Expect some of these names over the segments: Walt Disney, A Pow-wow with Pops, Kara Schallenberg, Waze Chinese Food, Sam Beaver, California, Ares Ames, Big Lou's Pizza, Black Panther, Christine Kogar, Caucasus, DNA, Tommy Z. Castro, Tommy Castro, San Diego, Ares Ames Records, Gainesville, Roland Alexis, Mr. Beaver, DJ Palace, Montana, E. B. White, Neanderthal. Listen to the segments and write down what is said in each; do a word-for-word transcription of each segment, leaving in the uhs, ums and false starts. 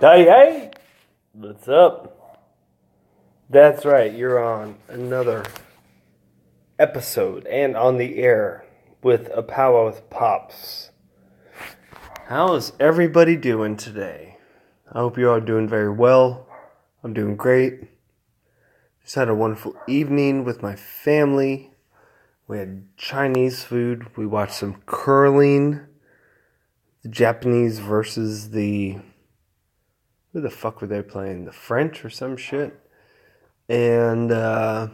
Hey, hey! What's up? That's right, you're on another episode and on the air with A Pow-wow with Pops. How is everybody doing today? I hope you're all doing very well. I'm doing great. Just had a wonderful evening with my family. We had Chinese food. We watched some curling. The Japanese versus the... Who the fuck were they playing? The French or some shit? And, uh...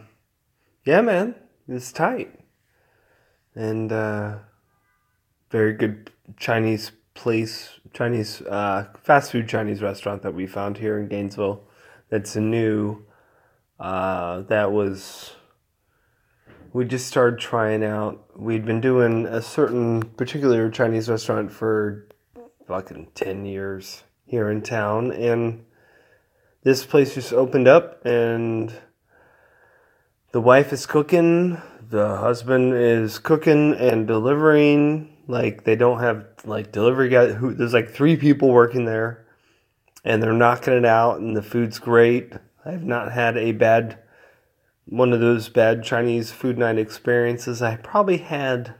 yeah, man. It's tight. And, uh... very good Chinese place. Chinese, uh... fast food Chinese restaurant that we found here in Gainesville. That's new. Uh... That was... We just started trying out... We'd been doing a certain particular Chinese restaurant for... fucking ten years... here in town, and this place just opened up, and the wife is cooking, the husband is cooking and delivering. Like, they don't have like delivery guys. Who there's like three people working there, and they're knocking it out, and the food's great. I've not had a bad one of those bad Chinese food night experiences. I probably had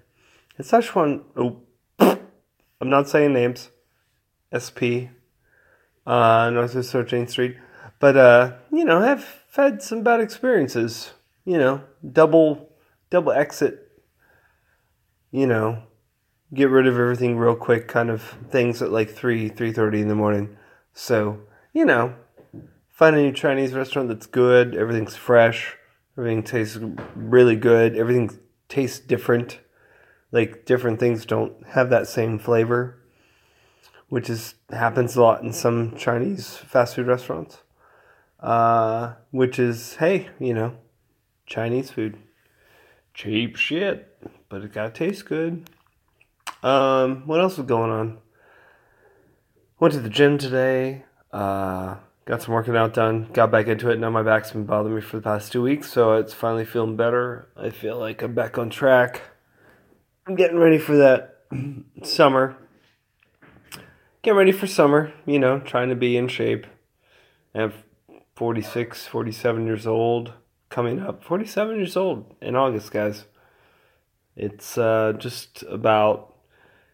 it's such one. Oh, I'm not saying names. S P. Uh, North of thirteenth Street, but, uh, you know, I've had some bad experiences, you know, double, double exit, you know, get rid of everything real quick kind of things at like three, three thirty in the morning, so, you know, find a new Chinese restaurant that's good, everything's fresh, everything tastes really good, everything tastes different, like, different things don't have that same flavor, which is happens a lot in some Chinese fast food restaurants, uh, which is, hey, you know, Chinese food, cheap shit, but it gotta taste good. Um, what else was going on? Went to the gym today, uh, got some working out done, got back into it. Now my back's been bothering me for the past two weeks, so it's finally feeling better. I feel like I'm back on track. I'm getting ready for that summer. Getting ready for summer, you know, trying to be in shape. I'm forty-six, forty-seven years old, coming up. forty-seven years old in August, guys. It's uh, just about,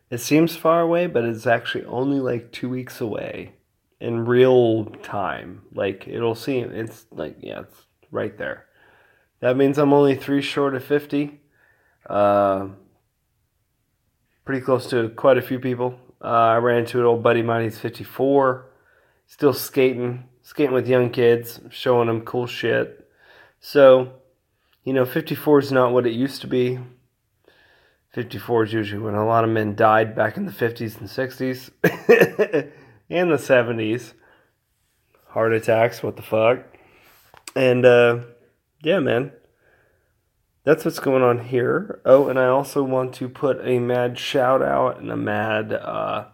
it seems far away, but it's actually only like two weeks away in real time. Like, it'll seem, it's like, yeah, it's right there. That means I'm only three short of fifty. Uh, pretty close to quite a few people. Uh, I ran into an old buddy of mine, he's fifty-four, still skating, skating with young kids, showing them cool shit. So, you know, fifty-four is not what it used to be. fifty-four is usually when a lot of men died back in the fifties and sixties, and the seventies. Heart attacks, what the fuck. And, uh, yeah, man. That's what's going on here. Oh, and I also want to put a mad shout out and a mad uh,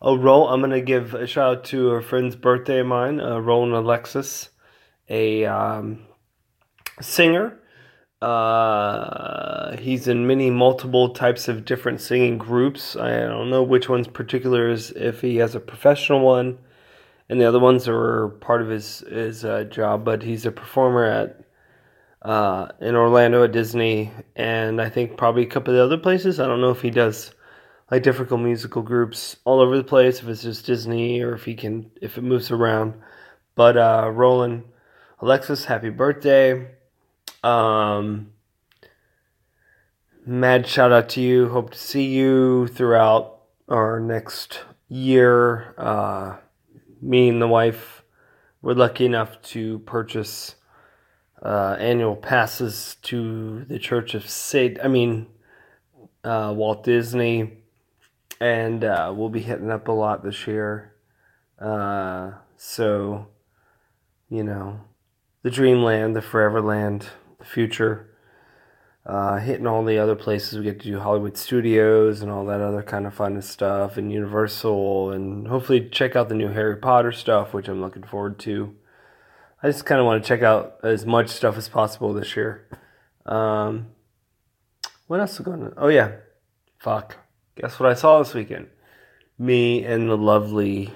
oh roll. I'm gonna give a shout out to a friend's birthday of mine, uh, Roland Alexis, a um, singer. Uh, he's in many multiple types of different singing groups. I don't know which one's particular is if he has a professional one, and the other ones are part of his his uh, job. But he's a performer at. Uh, in Orlando at Disney, and I think probably a couple of the other places. I don't know if he does like different musical groups all over the place, if it's just Disney or if he can, if it moves around. But uh, Roland Alexis, happy birthday! Um, mad shout out to you. Hope to see you throughout our next year. Uh, me and the wife were lucky enough to purchase. Uh, annual passes to the Church of Satan, I mean, uh, Walt Disney, and uh, we'll be hitting up a lot this year, uh, so, you know, the Dreamland, the Foreverland, the future, uh, hitting all the other places, we get to do Hollywood Studios and all that other kind of fun stuff, and Universal, and hopefully check out the new Harry Potter stuff, which I'm looking forward to. I just kind of want to check out as much stuff as possible this year. Um, what else is going on? Oh, yeah. Fuck. Guess what I saw this weekend? Me and the lovely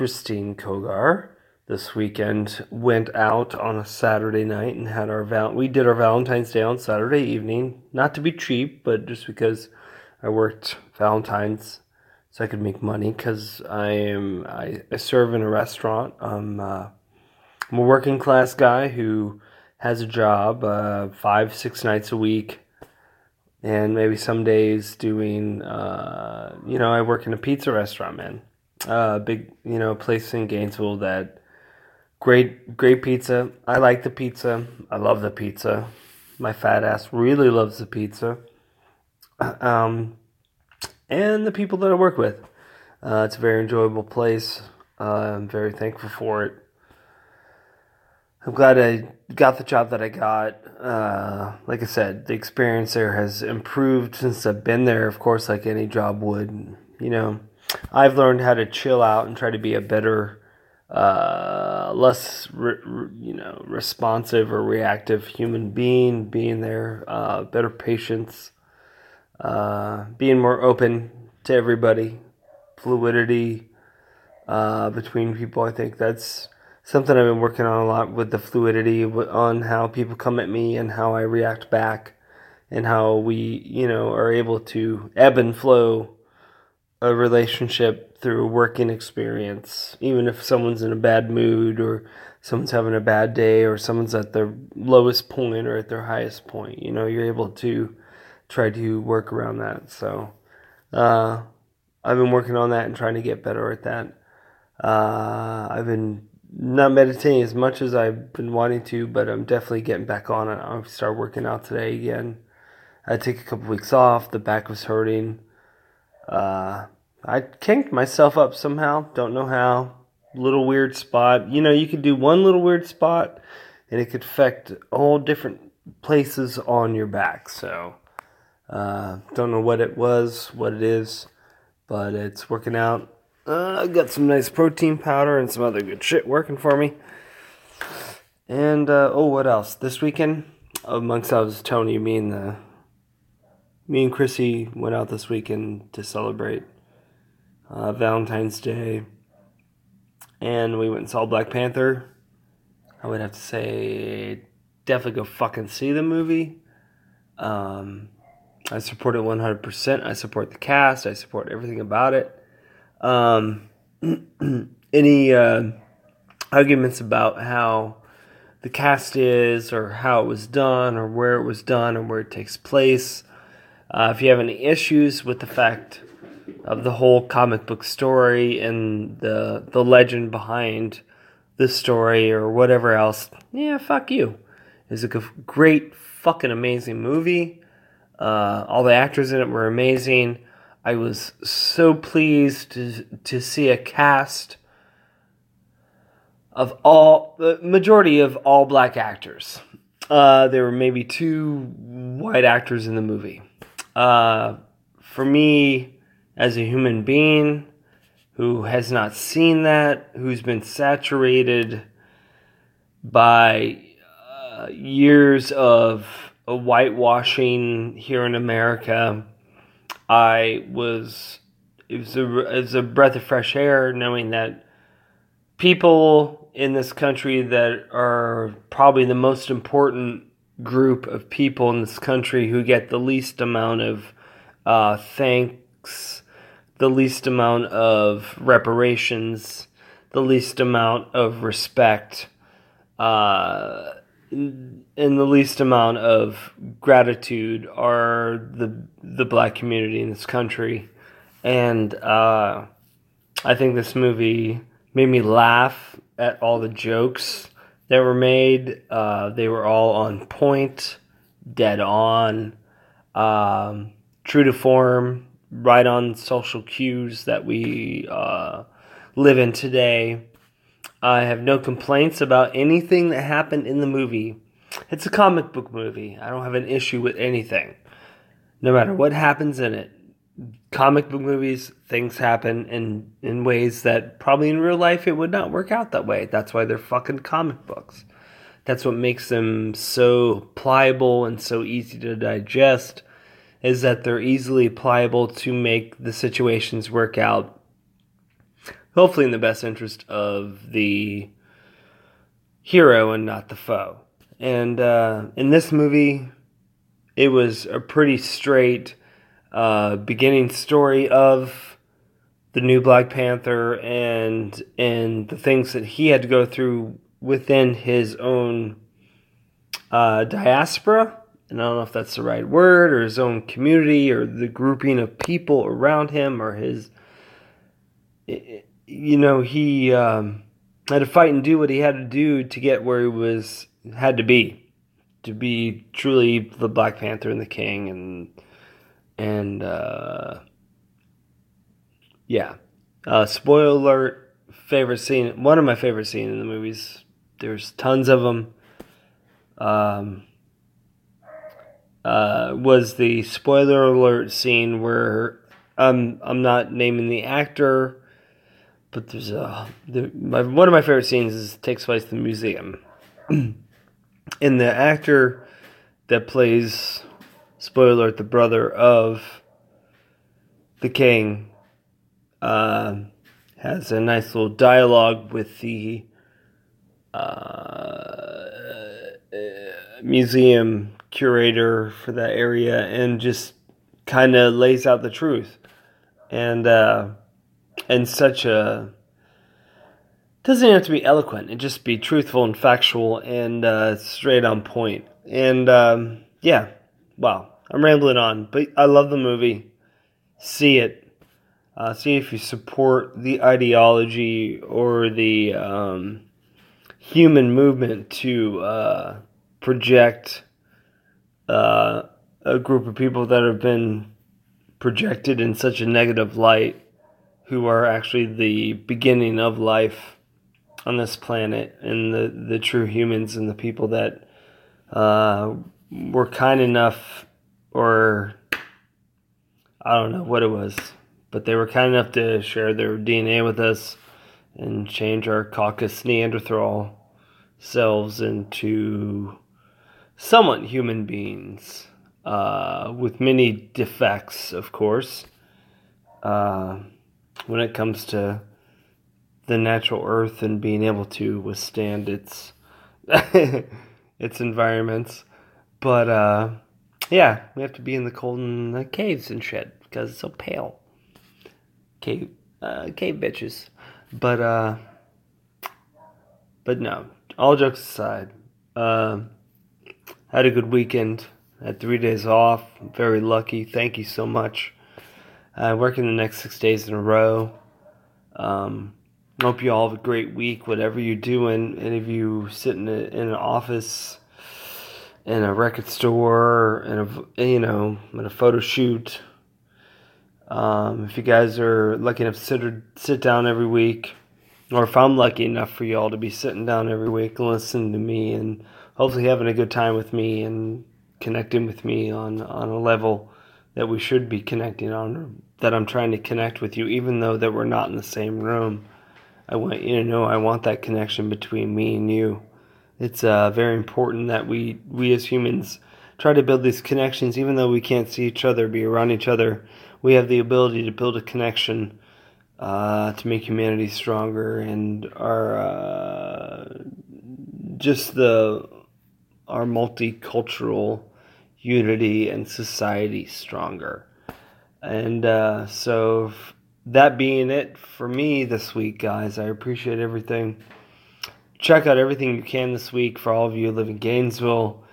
Christine Kogar this weekend went out on a Saturday night and had our val- we did our Valentine's Day on Saturday evening. Not to be cheap, but just because I worked Valentine's so I could make money, because I am I, I serve in a restaurant. I'm, uh, I'm a working class guy who has a job uh, five, six nights a week, and maybe some days doing, uh, you know, I work in a pizza restaurant, man. Uh, big, you know, place in Gainesville that great, great pizza. I like the pizza. I love the pizza. My fat ass really loves the pizza. Um, and the people that I work with. Uh, it's a very enjoyable place. Uh, I'm very thankful for it. I'm glad I got the job that I got. Uh, like I said, the experience there has improved since I've been there, of course, like any job would. You know, I've learned how to chill out and try to be a better, uh, less, re- re- you know, responsive or reactive human being, being there, uh, better patience, uh, being more open to everybody, fluidity uh, between people. I think that's something I've been working on a lot, with the fluidity on how people come at me and how I react back, and how we, you know, are able to ebb and flow a relationship through a working experience. Even if someone's in a bad mood, or someone's having a bad day, or someone's at their lowest point or at their highest point, you know, you're able to try to work around that. So uh, I've been working on that and trying to get better at that. Uh, I've been not meditating as much as I've been wanting to, but I'm definitely getting back on it. I'll start working out today again. I take a couple weeks off. The back was hurting. Uh, I kinked myself up somehow. Don't know how. Little weird spot. You know, you could do one little weird spot, and it could affect all different places on your back. So, uh, don't know what it was, what it is, but it's working out. Uh, I got some nice protein powder and some other good shit working for me. And, uh, oh, what else? This weekend, amongst I was telling you, me and, the, me and Chrissy went out this weekend to celebrate uh, Valentine's Day. And we went and saw Black Panther. I would have to say, definitely go fucking see the movie. Um, I support it one hundred percent. I support the cast. I support everything about it. Um, any, uh, arguments about how the cast is, or how it was done, or where it was done, or where it takes place. Uh, if you have any issues with the fact of the whole comic book story and the, the legend behind this story or whatever else, yeah, fuck you. It's a great fucking amazing movie. Uh, all the actors in it were amazing. I was so pleased to to see a cast of all, the majority of all black actors. Uh, there were maybe two white actors in the movie. Uh, for me, as a human being who has not seen that, who's been saturated by uh, years of a whitewashing here in America, I was, it was, a, it was a breath of fresh air knowing that people in this country that are probably the most important group of people in this country, who get the least amount of uh, thanks, the least amount of reparations, the least amount of respect, uh, and the least amount of gratitude, are the the black community in this country. And uh, I think this movie made me laugh at all the jokes that were made. Uh, they were all on point, dead on, um, true to form, right on social cues that we uh, live in today. I have no complaints about anything that happened in the movie. It's a comic book movie. I don't have an issue with anything. No matter what happens in it. Comic book movies, things happen in, in ways that probably in real life it would not work out that way. That's why they're fucking comic books. That's what makes them so pliable and so easy to digest, is that they're easily pliable to make the situations work out hopefully in the best interest of the hero and not the foe. And uh, in this movie, it was a pretty straight uh, beginning story of the new Black Panther and and the things that he had to go through within his own uh, diaspora. And I don't know if that's the right word, or his own community, or the grouping of people around him, or his, you know, he um, had to fight and do what he had to do to get where he was, had to be, to be truly the Black Panther and the King, and, and, uh, yeah. Uh, spoiler alert, favorite scene, one of my favorite scenes in the movies, there's tons of them, um, Uh, was the spoiler alert scene where um, I'm not naming the actor, but there's a the, my, one of my favorite scenes is takes place in the museum, and the actor that plays, spoiler alert, the brother of the King, uh, has a nice little dialogue with the uh, museum curator for that area, and just kind of lays out the truth, and uh, and such a doesn't have to be eloquent, it just be truthful and factual and uh, straight on point. And um, yeah, wow, I'm rambling on, but I love the movie. See it, uh, see if you support the ideology or the um, human movement to uh, project. Uh, a group of people that have been projected in such a negative light, who are actually the beginning of life on this planet, and the, the true humans and the people that uh, were kind enough, or I don't know what it was, but they were kind enough to share their D N A with us and change our Caucasus Neanderthal selves into somewhat human beings, uh, with many defects, of course, uh, when it comes to the natural earth and being able to withstand its its environments. But, uh, yeah, we have to be in the cold and the caves and shit, because it's so pale. Cave, uh, cave bitches. But, uh, but no, all jokes aside, uh, had a good weekend. Had three days off. I'm very lucky. Thank you so much. Uh, working the next six days in a row. Um, hope you all have a great week, whatever you're doing. And if you sit in, a, in an office, in a record store, in a you know, in a photo shoot, um, if you guys are lucky enough to sit, or sit down every week, or if I'm lucky enough for you all to be sitting down every week and listening to me and hopefully having a good time with me and connecting with me on, on a level that we should be connecting on, that I'm trying to connect with you, even though that we're not in the same room. I want you to know I want that connection between me and you. It's uh, very important that we, we as humans try to build these connections, even though we can't see each other, be around each other. We have the ability to build a connection uh, to make humanity stronger, and our uh, just the... our multicultural unity and society stronger. And uh, so that being it for me this week, guys, I appreciate everything. Check out everything you can this week for all of you who live in Gainesville.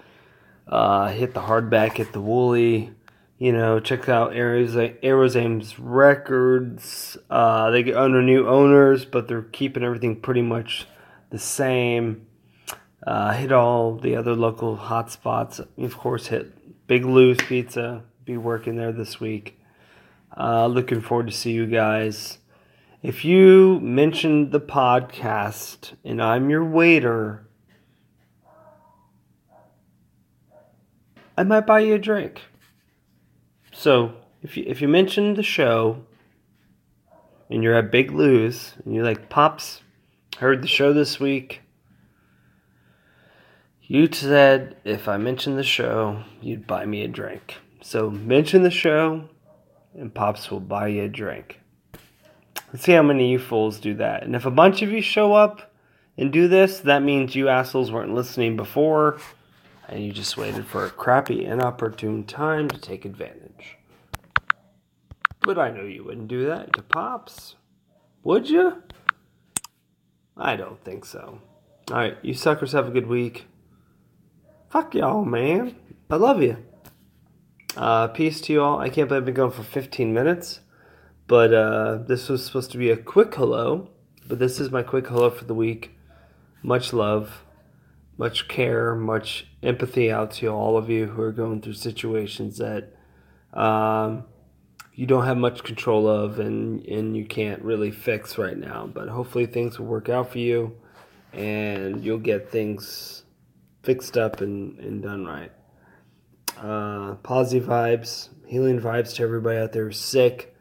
Uh, hit the hardback, hit the woolly. You know, check out Ares, Ares Ames Records. Uh, they get under new owners, but they're keeping everything pretty much the same. Uh, hit all the other local hotspots. Of course, hit Big Lou's Pizza. Be working there this week. Uh, looking forward to see you guys. If you mentioned the podcast and I'm your waiter, I might buy you a drink. So if you if you mentioned the show and you're at Big Lou's and you're like, Pops, heard the show this week. You said if I mentioned the show, you'd buy me a drink. So mention the show, and Pops will buy you a drink. Let's see how many you fools do that. And if a bunch of you show up and do this, that means you assholes weren't listening before, and you just waited for a crappy, inopportune time to take advantage. But I know you wouldn't do that to Pops. Would you? I don't think so. All right, you suckers have a good week. Fuck y'all, man. I love you. Uh, peace to y'all. I can't believe I've been going for fifteen minutes. But uh, this was supposed to be a quick hello. But this is my quick hello for the week. Much love, much care, much empathy out to all of you who are going through situations that um, you don't have much control of and, and you can't really fix right now. But hopefully things will work out for you and you'll get things fixed up and, and done right. Uh, positive vibes, healing vibes to everybody out there who's sick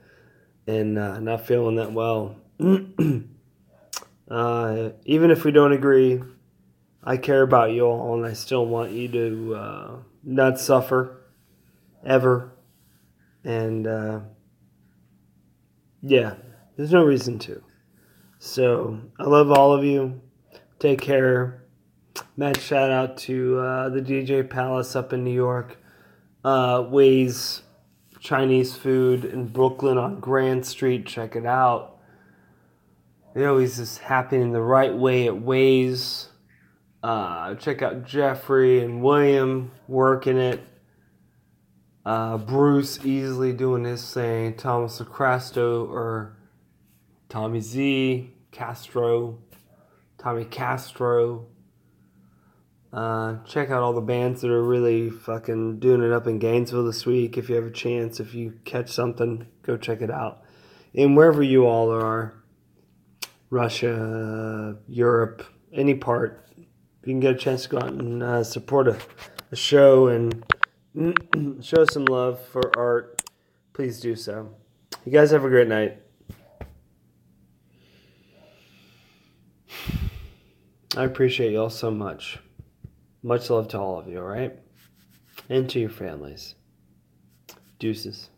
and uh, not feeling that well. Uh, even if we don't agree, I care about you all, and I still want you to uh, not suffer ever. And uh, yeah, there's no reason to. So I love all of you. Take care. Mad shout out to uh, the D J Palace up in New York, uh, Waze Chinese Food in Brooklyn on Grand Street. Check it out. It always is happening the right way at Waze. Uh, check out Jeffrey and William working it. Uh, Bruce easily doing his thing. Thomas Castro or Tommy Z. Castro. Tommy Castro. Uh, check out all the bands that are really fucking doing it up in Gainesville this week. If you have a chance, if you catch something, go check it out. And wherever you all are, Russia, Europe, any part. If you can get a chance to go out and uh, support a, a show and show some love for art, please do so. You guys have a great night. I appreciate y'all so much. Much love to all of you, all right? And to your families. Deuces.